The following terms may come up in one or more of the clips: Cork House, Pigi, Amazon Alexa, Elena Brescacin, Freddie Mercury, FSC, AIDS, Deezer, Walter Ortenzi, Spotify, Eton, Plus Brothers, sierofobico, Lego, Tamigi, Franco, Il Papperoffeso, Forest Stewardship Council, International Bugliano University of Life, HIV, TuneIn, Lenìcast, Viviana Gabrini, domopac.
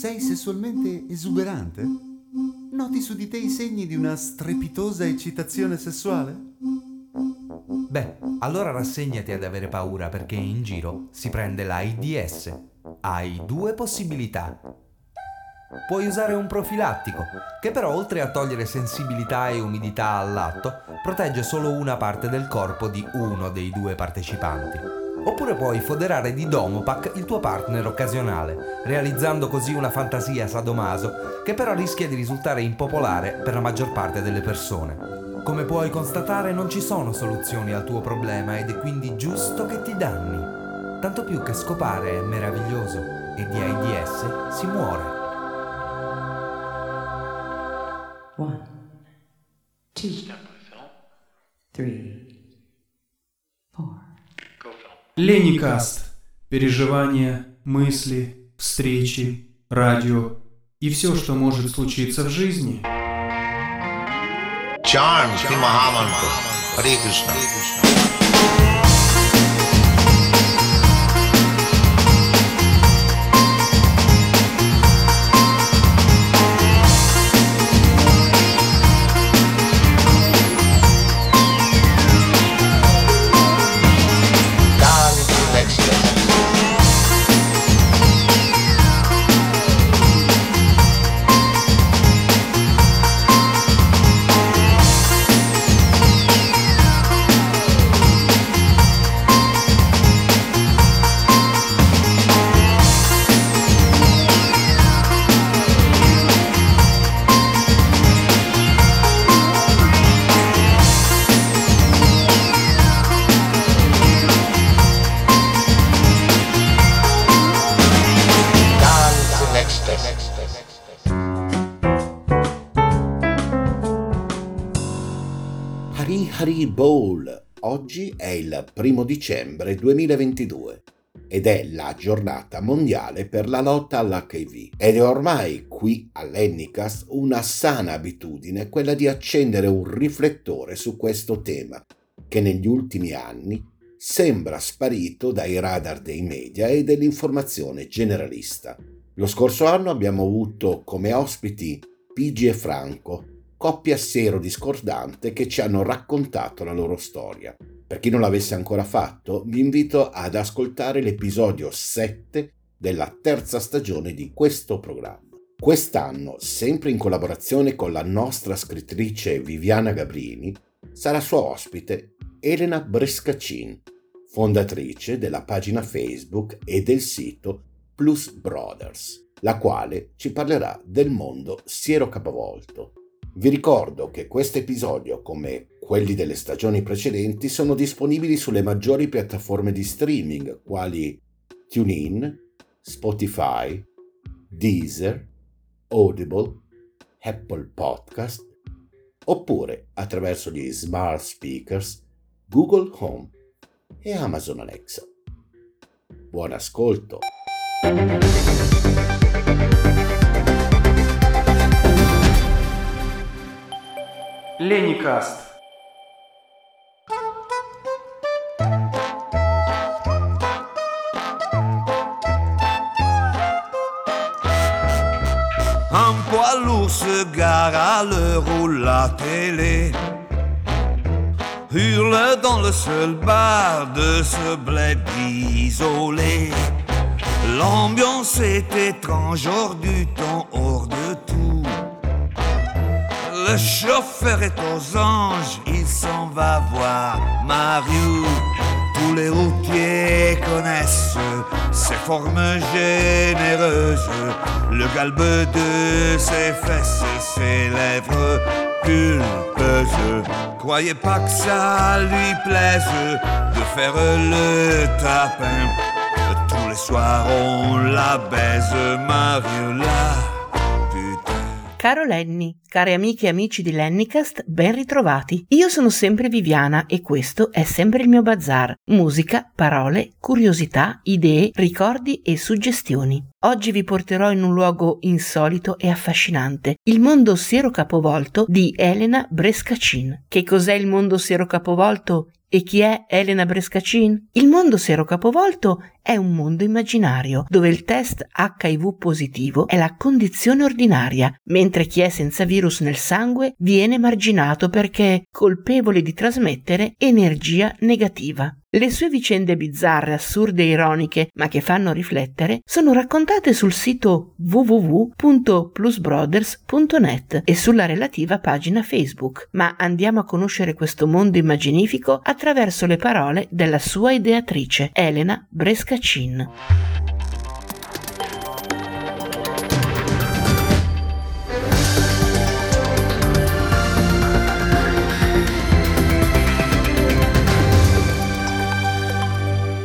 Sei sessualmente esuberante? Noti su di te i segni di una strepitosa eccitazione sessuale? Beh, allora rassegnati ad avere paura, perché in giro si prende la AIDS. Hai due possibilità. Puoi usare un profilattico, che però oltre a togliere sensibilità e umidità al lato, protegge solo una parte del corpo di uno dei due partecipanti. Oppure puoi foderare di domopac il tuo partner occasionale, realizzando così una fantasia sadomaso che però rischia di risultare impopolare per la maggior parte delle persone. Come puoi constatare, non ci sono soluzioni al tuo problema ed è quindi giusto che ti danni. Tanto più che scopare è meraviglioso e di AIDS si muore. 1, 2, 3, 4. Леникаст. Переживания, мысли, встречи, радио и все, что может случиться в жизни. Charm Shri Mahamantra. Hare Krishna. Hari Bowl. Oggi è il 1° dicembre 2022 ed è la giornata mondiale per la lotta all'HIV ed è ormai qui a Lenìcast una sana abitudine quella di accendere un riflettore su questo tema che negli ultimi anni sembra sparito dai radar dei media e dell'informazione generalista. Lo scorso anno abbiamo avuto come ospiti Pigi e Franco, coppia sero discordante che ci hanno raccontato la loro storia. Per chi non l'avesse ancora fatto, vi invito ad ascoltare l'episodio 7 della 3ª stagione di questo programma. Quest'anno, sempre in collaborazione con la nostra scrittrice Viviana Gabrini, sarà sua ospite Elena Brescacin, fondatrice della pagina Facebook e del sito Plus Brothers, la quale ci parlerà del mondo siero capovolto. Vi ricordo che questo episodio, come quelli delle stagioni precedenti, sono disponibili sulle maggiori piattaforme di streaming quali TuneIn, Spotify, Deezer, Audible, Apple Podcast, oppure attraverso gli smart speakers, Google Home e Amazon Alexa. Buon ascolto! Lenìcast. Un poilou se gare à l'heure où la télé hurle dans le seul bar de ce bled isolé. L'ambiance est étrange, hors du temps, hors de tout. Le chauffeur est aux anges, il s'en va voir Mario. Tous les routiers connaissent ses formes généreuses, le galbe de ses fesses, ses lèvres pulpeuses. Croyez pas que ça lui plaise de faire le tapin. Tous les soirs on la baise, Mario là. Caro Lenny, care amiche e amici di Lenìcast, ben ritrovati. Io sono sempre Viviana e questo è sempre il mio bazar. Musica, parole, curiosità, idee, ricordi e suggestioni. Oggi vi porterò in un luogo insolito e affascinante, il mondo siero capovolto di Elena Brescacin. Che cos'è il mondo siero capovolto? E chi è Elena Brescacin? Il mondo sero capovolto è un mondo immaginario, dove il test HIV positivo è la condizione ordinaria, mentre chi è senza virus nel sangue viene marginato perché colpevole di trasmettere energia negativa. Le sue vicende bizzarre, assurde e ironiche, ma che fanno riflettere, sono raccontate sul sito www.plusbrothers.net e sulla relativa pagina Facebook. Ma andiamo a conoscere questo mondo immaginifico attraverso le parole della sua ideatrice, Elena Brescacin.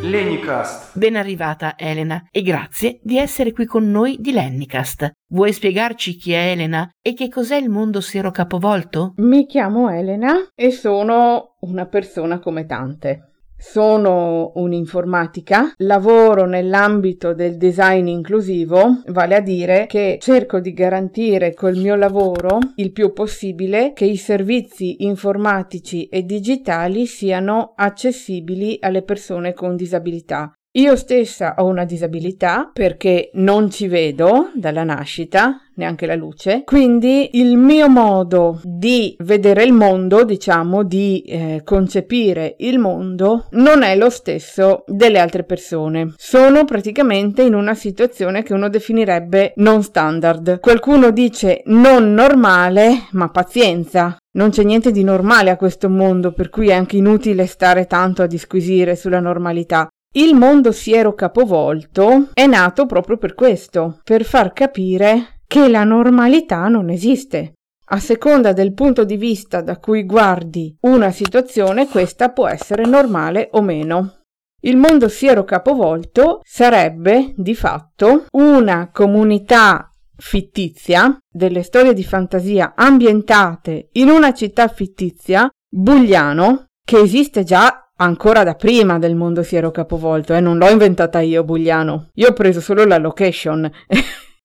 Lenìcast. Ben arrivata Elena e grazie di essere qui con noi di Lenìcast. Vuoi spiegarci chi è Elena e che cos'è il mondo sero capovolto? Mi chiamo Elena e sono una persona come tante. Sono un'informatica, lavoro nell'ambito del design inclusivo, vale a dire che cerco di garantire col mio lavoro il più possibile che i servizi informatici e digitali siano accessibili alle persone con disabilità. Io stessa ho una disabilità perché non ci vedo dalla nascita, neanche la luce, quindi il mio modo di vedere il mondo, diciamo, di concepire il mondo non è lo stesso delle altre persone. Sono praticamente in una situazione che uno definirebbe non standard. Qualcuno dice non normale, ma pazienza, non c'è niente di normale a questo mondo, per cui è anche inutile stare tanto a disquisire sulla normalità. Il mondo sero capovolto è nato proprio per questo, per far capire che la normalità non esiste. A seconda del punto di vista da cui guardi una situazione, questa può essere normale o meno. Il mondo sero capovolto sarebbe, di fatto, una comunità fittizia, delle storie di fantasia ambientate in una città fittizia, Bugliano, che esiste già ancora da prima del mondo sero capovolto, non l'ho inventata io Bugliano, io ho preso solo la location.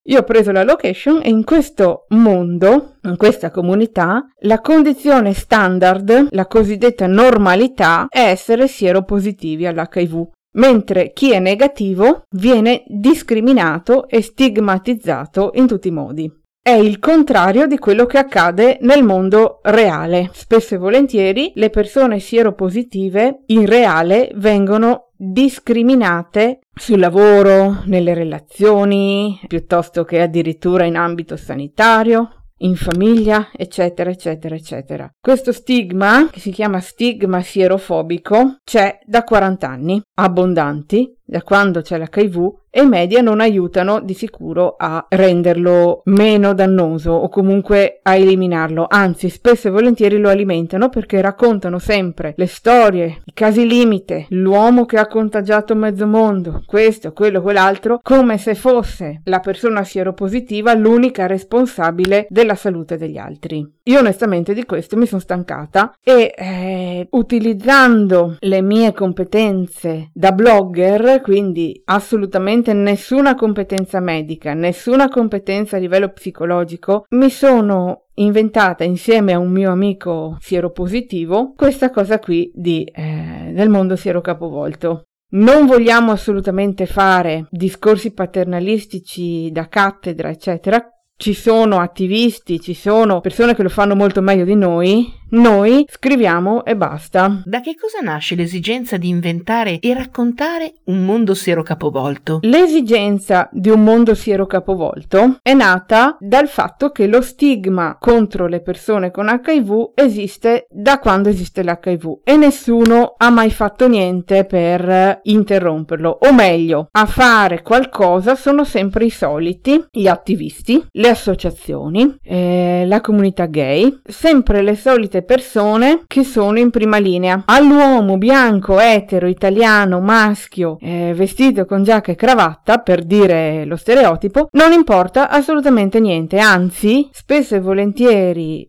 Io ho preso la location e in questo mondo, in questa comunità, la condizione standard, la cosiddetta normalità, è essere sieropositivi all'HIV, mentre chi è negativo viene discriminato e stigmatizzato in tutti i modi. È il contrario di quello che accade nel mondo reale. Spesso e volentieri le persone sieropositive in reale vengono discriminate sul lavoro, nelle relazioni, piuttosto che addirittura in ambito sanitario, in famiglia, eccetera, eccetera, eccetera. Questo stigma, che si chiama stigma sierofobico, c'è da 40 anni, abbondanti, da quando c'è l'HIV, e i media non aiutano di sicuro a renderlo meno dannoso o comunque a eliminarlo, anzi spesso e volentieri lo alimentano perché raccontano sempre le storie, i casi limite, l'uomo che ha contagiato mezzo mondo, questo, quello, quell'altro, come se fosse la persona sieropositiva l'unica responsabile della salute degli altri. Io onestamente di questo mi sono stancata e utilizzando le mie competenze da blogger, quindi assolutamente nessuna competenza medica, nessuna competenza a livello psicologico, mi sono inventata insieme a un mio amico sieropositivo questa cosa qui del mondo siero capovolto. Non vogliamo assolutamente fare discorsi paternalistici da cattedra, eccetera. Ci sono attivisti, ci sono persone che lo fanno molto meglio di noi. Noi scriviamo e basta. Da che cosa nasce l'esigenza di inventare e raccontare un mondo sero capovolto? L'esigenza di un mondo sero capovolto è nata dal fatto che lo stigma contro le persone con HIV esiste da quando esiste l'HIV e nessuno ha mai fatto niente per interromperlo, o meglio, a fare qualcosa sono sempre i soliti, gli attivisti, le associazioni, la comunità gay, sempre le solite persone che sono in prima linea. All'uomo bianco, etero, italiano, maschio, vestito con giacca e cravatta, per dire lo stereotipo, non importa assolutamente niente, anzi, spesso e volentieri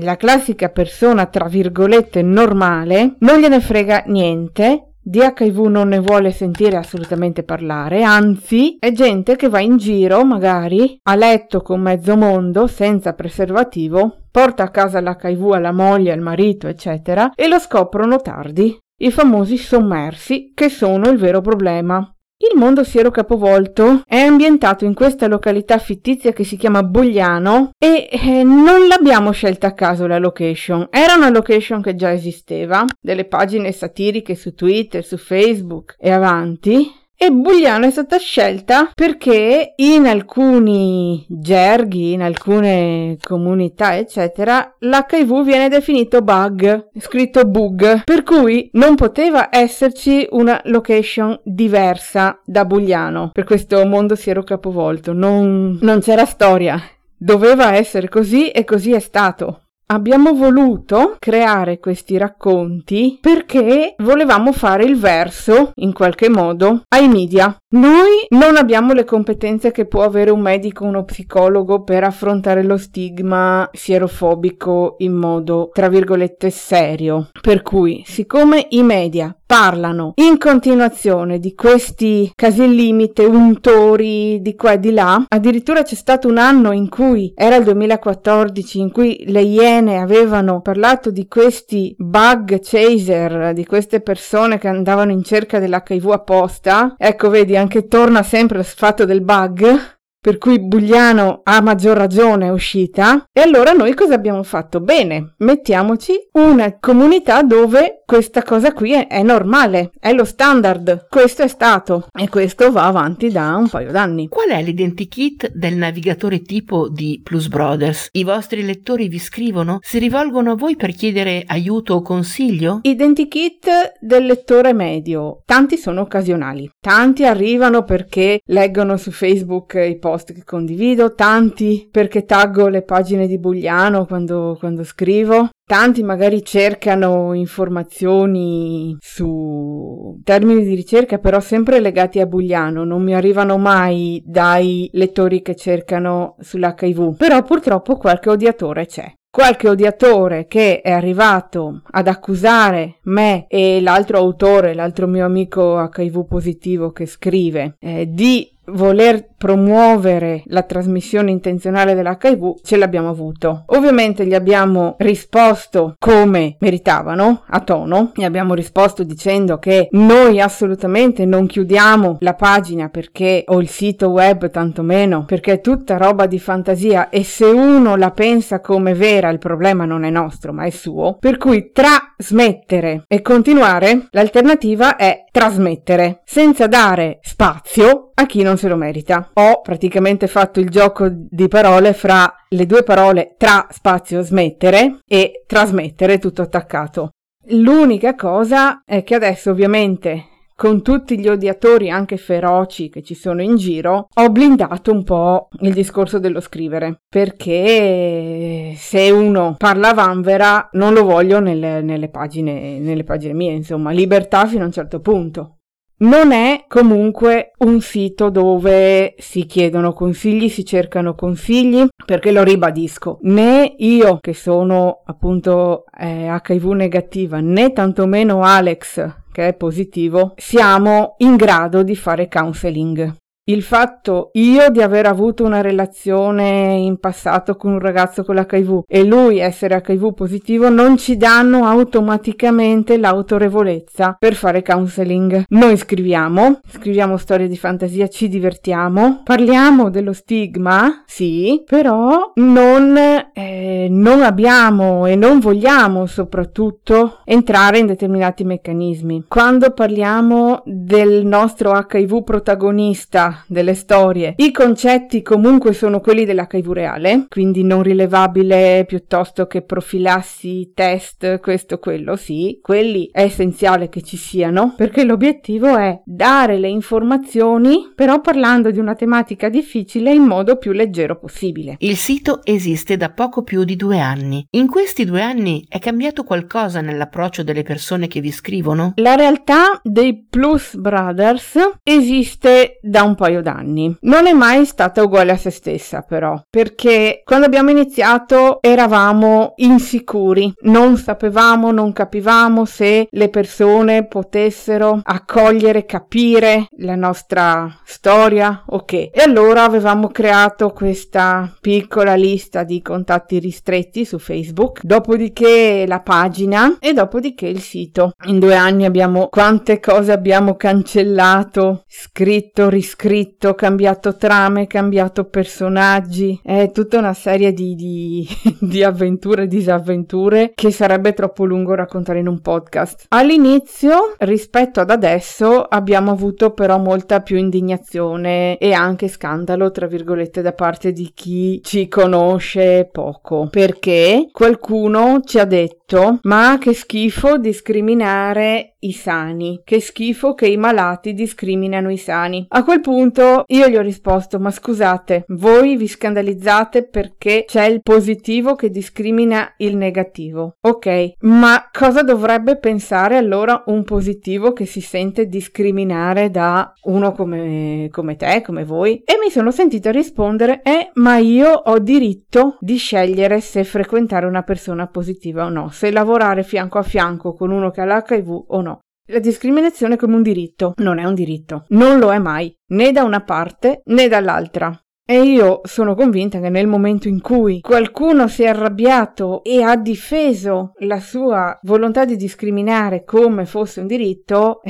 la classica persona tra virgolette normale non gliene frega niente. Di HIV non ne vuole sentire assolutamente parlare, anzi è gente che va in giro magari a letto con mezzo mondo senza preservativo, porta a casa l'HIV alla moglie, al marito, eccetera, e lo scoprono tardi. i famosi sommersi, che sono il vero problema. Il mondo siero capovolto è ambientato in questa località fittizia che si chiama Bugliano e non l'abbiamo scelta a caso la location. Era una location che già esisteva, delle pagine satiriche su Twitter, su Facebook e avanti. E Bugliano è stata scelta perché in alcuni gerghi, in alcune comunità, eccetera, l'HIV viene definito bug, scritto bug, per cui non poteva esserci una location diversa da Bugliano per questo mondo siero capovolto. Non c'era storia, doveva essere così e così è stato. Abbiamo voluto creare questi racconti perché volevamo fare il verso, in qualche modo, ai media. Noi non abbiamo le competenze che può avere un medico o uno psicologo per affrontare lo stigma sierofobico in modo, tra virgolette, serio. Per cui, siccome i media parlano in continuazione di questi casi limite, untori di qua e di là, addirittura c'è stato un anno in cui, era il 2014, in cui le Iene avevano parlato di questi bug chaser, di queste persone che andavano in cerca dell'HIV apposta. Ecco, vedi, anche torna sempre il fatto del bug, per cui Bugliano a maggior ragione è uscita. E allora noi cosa abbiamo fatto? Bene, mettiamoci una comunità dove questa cosa qui è normale, è lo standard, questo è stato, e questo va avanti da un paio d'anni. Qual è l'identikit del navigatore tipo di Plus Brothers? I vostri lettori vi scrivono? Si rivolgono a voi per chiedere aiuto o consiglio? Identikit del lettore medio. Tanti sono occasionali, tanti arrivano perché leggono su Facebook i post che condivido, tanti perché taggo le pagine di Bugliano quando scrivo, tanti magari cercano informazioni su termini di ricerca però sempre legati a Bugliano, non mi arrivano mai dai lettori che cercano sull'HIV, però purtroppo qualche odiatore c'è. Qualche odiatore che è arrivato ad accusare me e l'altro autore, l'altro mio amico HIV positivo che scrive, di voler promuovere la trasmissione intenzionale dell'HIV, ce l'abbiamo avuto. Ovviamente gli abbiamo risposto come meritavano, a tono, gli abbiamo risposto dicendo che noi assolutamente non chiudiamo la pagina perché o il sito web tantomeno, perché è tutta roba di fantasia e se uno la pensa come vera il problema non è nostro ma è suo, per cui tra smettere e continuare l'alternativa è trasmettere senza dare spazio a chi non se lo merita. Ho praticamente fatto il gioco di parole fra le due parole tra spazio smettere e trasmettere tutto attaccato. L'unica cosa è che adesso ovviamente con tutti gli odiatori anche feroci che ci sono in giro, ho blindato un po' il discorso dello scrivere, perché se uno parla vanvera non lo voglio nelle pagine mie, insomma, libertà fino a un certo punto. Non è comunque un sito dove si chiedono consigli, si cercano consigli, perché lo ribadisco, né io che sono appunto HIV negativa, né tantomeno Alex che è positivo, siamo in grado di fare counseling. Il fatto io di aver avuto una relazione in passato con un ragazzo con l'HIV e lui essere HIV positivo non ci danno automaticamente l'autorevolezza per fare counseling. Noi scriviamo storie di fantasia, ci divertiamo, parliamo dello stigma, sì, però non abbiamo e non vogliamo soprattutto entrare in determinati meccanismi. Quando parliamo del nostro HIV protagonista delle storie, i concetti comunque sono quelli dell'HIV reale, quindi non rilevabile piuttosto che profilassi, test, questo, quello, sì, quelli è essenziale che ci siano, perché l'obiettivo è dare le informazioni, però parlando di una tematica difficile in modo più leggero possibile. Il sito esiste da poco più di 2 anni. In questi 2 anni è cambiato qualcosa nell'approccio delle persone che vi scrivono? La realtà dei Plus Brothers esiste da un po' paio d'anni. Non è mai stata uguale a se stessa però, perché quando abbiamo iniziato eravamo insicuri, non sapevamo, non capivamo se le persone potessero accogliere, capire la nostra storia o che. E allora avevamo creato questa piccola lista di contatti ristretti su Facebook, dopodiché la pagina e dopodiché il sito. In 2 anni abbiamo quante cose abbiamo cancellato, scritto, riscritto, cambiato trame, cambiato personaggi, è tutta una serie di avventure e disavventure che sarebbe troppo lungo raccontare in un podcast. All'inizio rispetto ad adesso abbiamo avuto però molta più indignazione e anche scandalo tra virgolette da parte di chi ci conosce poco, perché qualcuno ci ha detto: ma che schifo discriminare i sani, che schifo che i malati discriminano i sani. A quel punto io gli ho risposto: ma scusate, voi vi scandalizzate perché c'è il positivo che discrimina il negativo, ok, ma cosa dovrebbe pensare allora un positivo che si sente discriminare da uno come te, come voi? E mi sono sentita rispondere: ma io ho diritto di scegliere se frequentare una persona positiva o no, se lavorare fianco a fianco con uno che ha l'HIV o no. La discriminazione è come un diritto, non è un diritto, non lo è mai, né da una parte né dall'altra. E io sono convinta che nel momento in cui qualcuno si è arrabbiato e ha difeso la sua volontà di discriminare come fosse un diritto,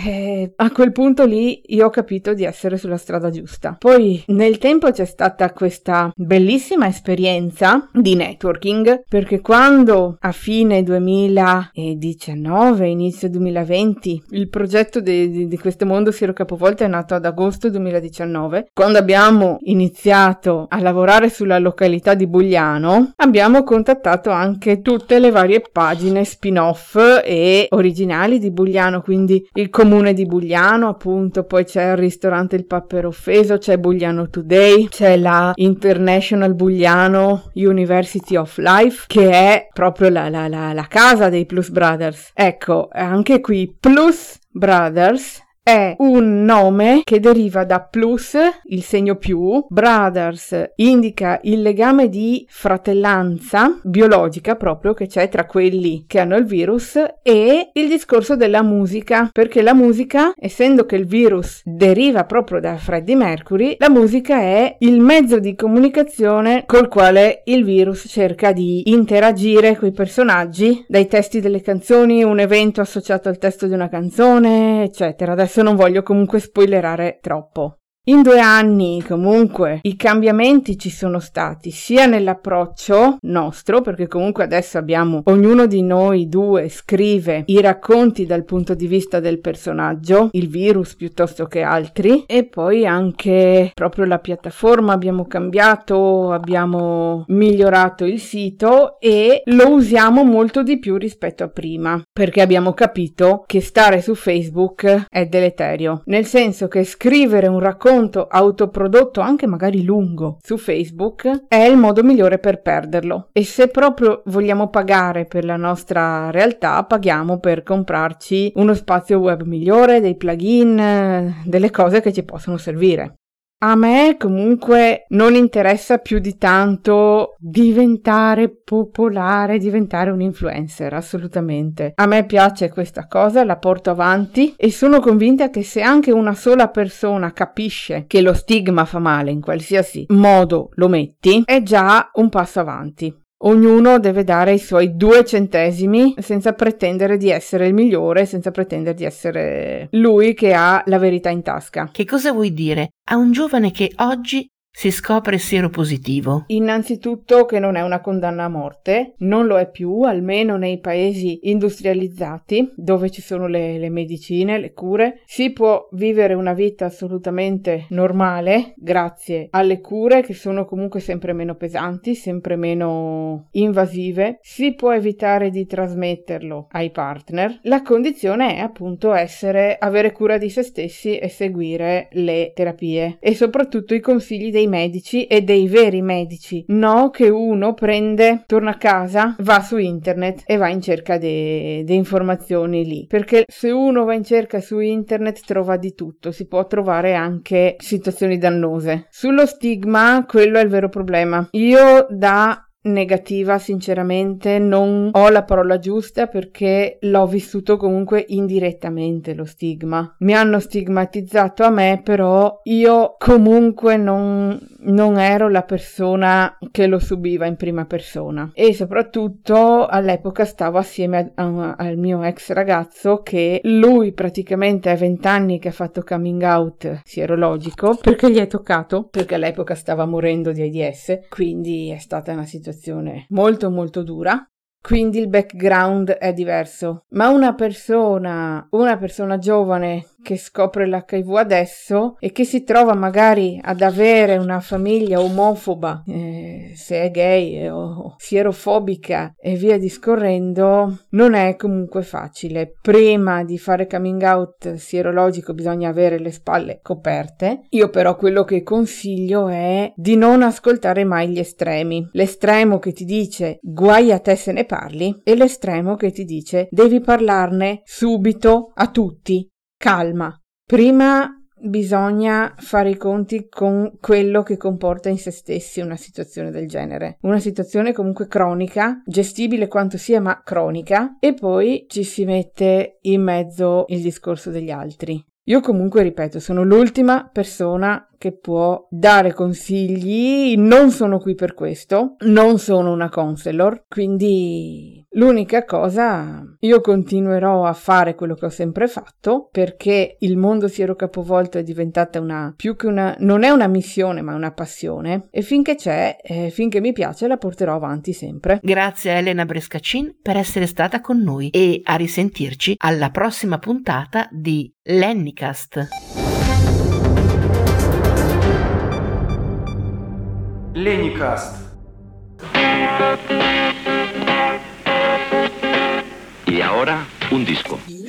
a quel punto lì io ho capito di essere sulla strada giusta. Poi nel tempo c'è stata questa bellissima esperienza di networking, perché quando a fine 2019, inizio 2020, il progetto di Questo Mondo Siero Capovolta è nato ad agosto 2019, quando abbiamo iniziato a lavorare sulla località di Bugliano, abbiamo contattato anche tutte le varie pagine spin-off e originali di Bugliano, quindi il comune di Bugliano appunto, poi c'è il ristorante Il Papperoffeso, c'è Bugliano Today, c'è la International Bugliano University of Life, che è proprio la casa dei Plus Brothers. Ecco, anche qui Plus Brothers è un nome che deriva da plus, il segno più, brothers indica il legame di fratellanza biologica proprio che c'è tra quelli che hanno il virus, e il discorso della musica, perché la musica, essendo che il virus deriva proprio da Freddie Mercury, la musica è il mezzo di comunicazione col quale il virus cerca di interagire coi personaggi, dai testi delle canzoni, un evento associato al testo di una canzone, eccetera. Adesso non voglio comunque spoilerare troppo. In 2 anni comunque i cambiamenti ci sono stati sia nell'approccio nostro, perché comunque adesso abbiamo, ognuno di noi due scrive i racconti dal punto di vista del personaggio, il virus piuttosto che altri, e poi anche proprio la piattaforma abbiamo cambiato, abbiamo migliorato il sito e lo usiamo molto di più rispetto a prima, perché abbiamo capito che stare su Facebook è deleterio, nel senso che scrivere un racconto autoprodotto, anche magari lungo, su Facebook è il modo migliore per perderlo, e se proprio vogliamo pagare per la nostra realtà paghiamo per comprarci uno spazio web migliore, dei plugin, delle cose che ci possono servire. A me comunque non interessa più di tanto diventare popolare, diventare un influencer, assolutamente. A me piace questa cosa, la porto avanti e sono convinta che se anche una sola persona capisce che lo stigma fa male, in qualsiasi modo lo metti, è già un passo avanti. Ognuno deve dare i suoi 2 centesimi senza pretendere di essere il migliore, senza pretendere di essere lui che ha la verità in tasca. Che cosa vuoi dire a un giovane che oggi si scopre sieropositivo? Innanzitutto che non è una condanna a morte, non lo è più, almeno nei paesi industrializzati dove ci sono le medicine, le cure. Si può vivere una vita assolutamente normale grazie alle cure, che sono comunque sempre meno pesanti, sempre meno invasive. Si può evitare di trasmetterlo ai partner. La condizione è appunto avere cura di se stessi e seguire le terapie e soprattutto i consigli dei medici e dei veri medici, no che uno prende, torna a casa, va su internet e va in cerca di informazioni lì, perché se uno va in cerca su internet trova di tutto, si può trovare anche situazioni dannose. Sullo stigma, quello è il vero problema. Io da negativa sinceramente non ho la parola giusta, perché l'ho vissuto comunque indirettamente lo stigma, mi hanno stigmatizzato a me, però io comunque non ero la persona che lo subiva in prima persona, e soprattutto all'epoca stavo assieme al mio ex ragazzo, che lui praticamente è 20 anni che ha fatto coming out sierologico, perché gli è toccato, perché all'epoca stava morendo di AIDS, quindi è stata una situazione molto molto dura, quindi il background è diverso. Ma una persona giovane che scopre l'HIV adesso e che si trova magari ad avere una famiglia omofoba, se è gay o sierofobica e via discorrendo, non è comunque facile. Prima di fare coming out sierologico bisogna avere le spalle coperte. Io però quello che consiglio è di non ascoltare mai gli estremi. L'estremo che ti dice guai a te se ne parli, e l'estremo che ti dice devi parlarne subito a tutti. Calma, prima bisogna fare i conti con quello che comporta in se stessi una situazione del genere, una situazione comunque cronica, gestibile quanto sia ma cronica, e poi ci si mette in mezzo il discorso degli altri. Io comunque, ripeto, sono l'ultima persona che può dare consigli, non sono qui per questo, non sono una counselor, quindi l'unica cosa, io continuerò a fare quello che ho sempre fatto, perché il mondo siero capovolto è diventata non è una missione ma una passione, e finché mi piace la porterò avanti sempre. Grazie a Elena Brescacin per essere stata con noi, e a risentirci alla prossima puntata di Lenìcast. Lenìcast. Y ahora un disco. Yeah.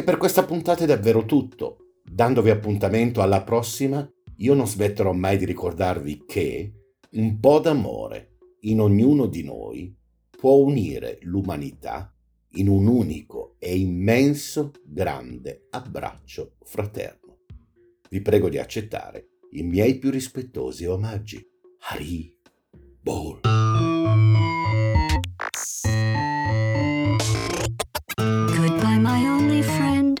E per questa puntata è davvero tutto. Dandovi appuntamento alla prossima, io non smetterò mai di ricordarvi che un po' d'amore in ognuno di noi può unire l'umanità in un unico e immenso grande abbraccio fraterno. Vi prego di accettare i miei più rispettosi omaggi. Hari Bol. Goodbye, my only friend.